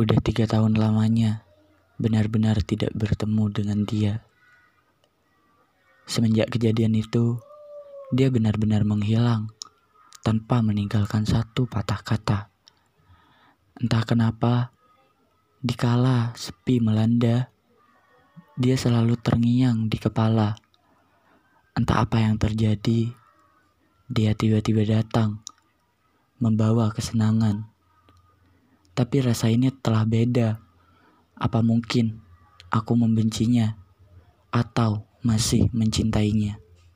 Udah 3 tahun lamanya, benar-benar tidak bertemu dengan dia. Semenjak kejadian itu, dia benar-benar menghilang, tanpa meninggalkan satu patah kata. Entah kenapa, dikala sepi melanda, dia selalu terngiang di kepala. Entah apa yang terjadi, dia tiba-tiba datang, membawa kesenangan. Tapi rasa ini telah beda. Apa mungkin aku membencinya, atau masih mencintainya?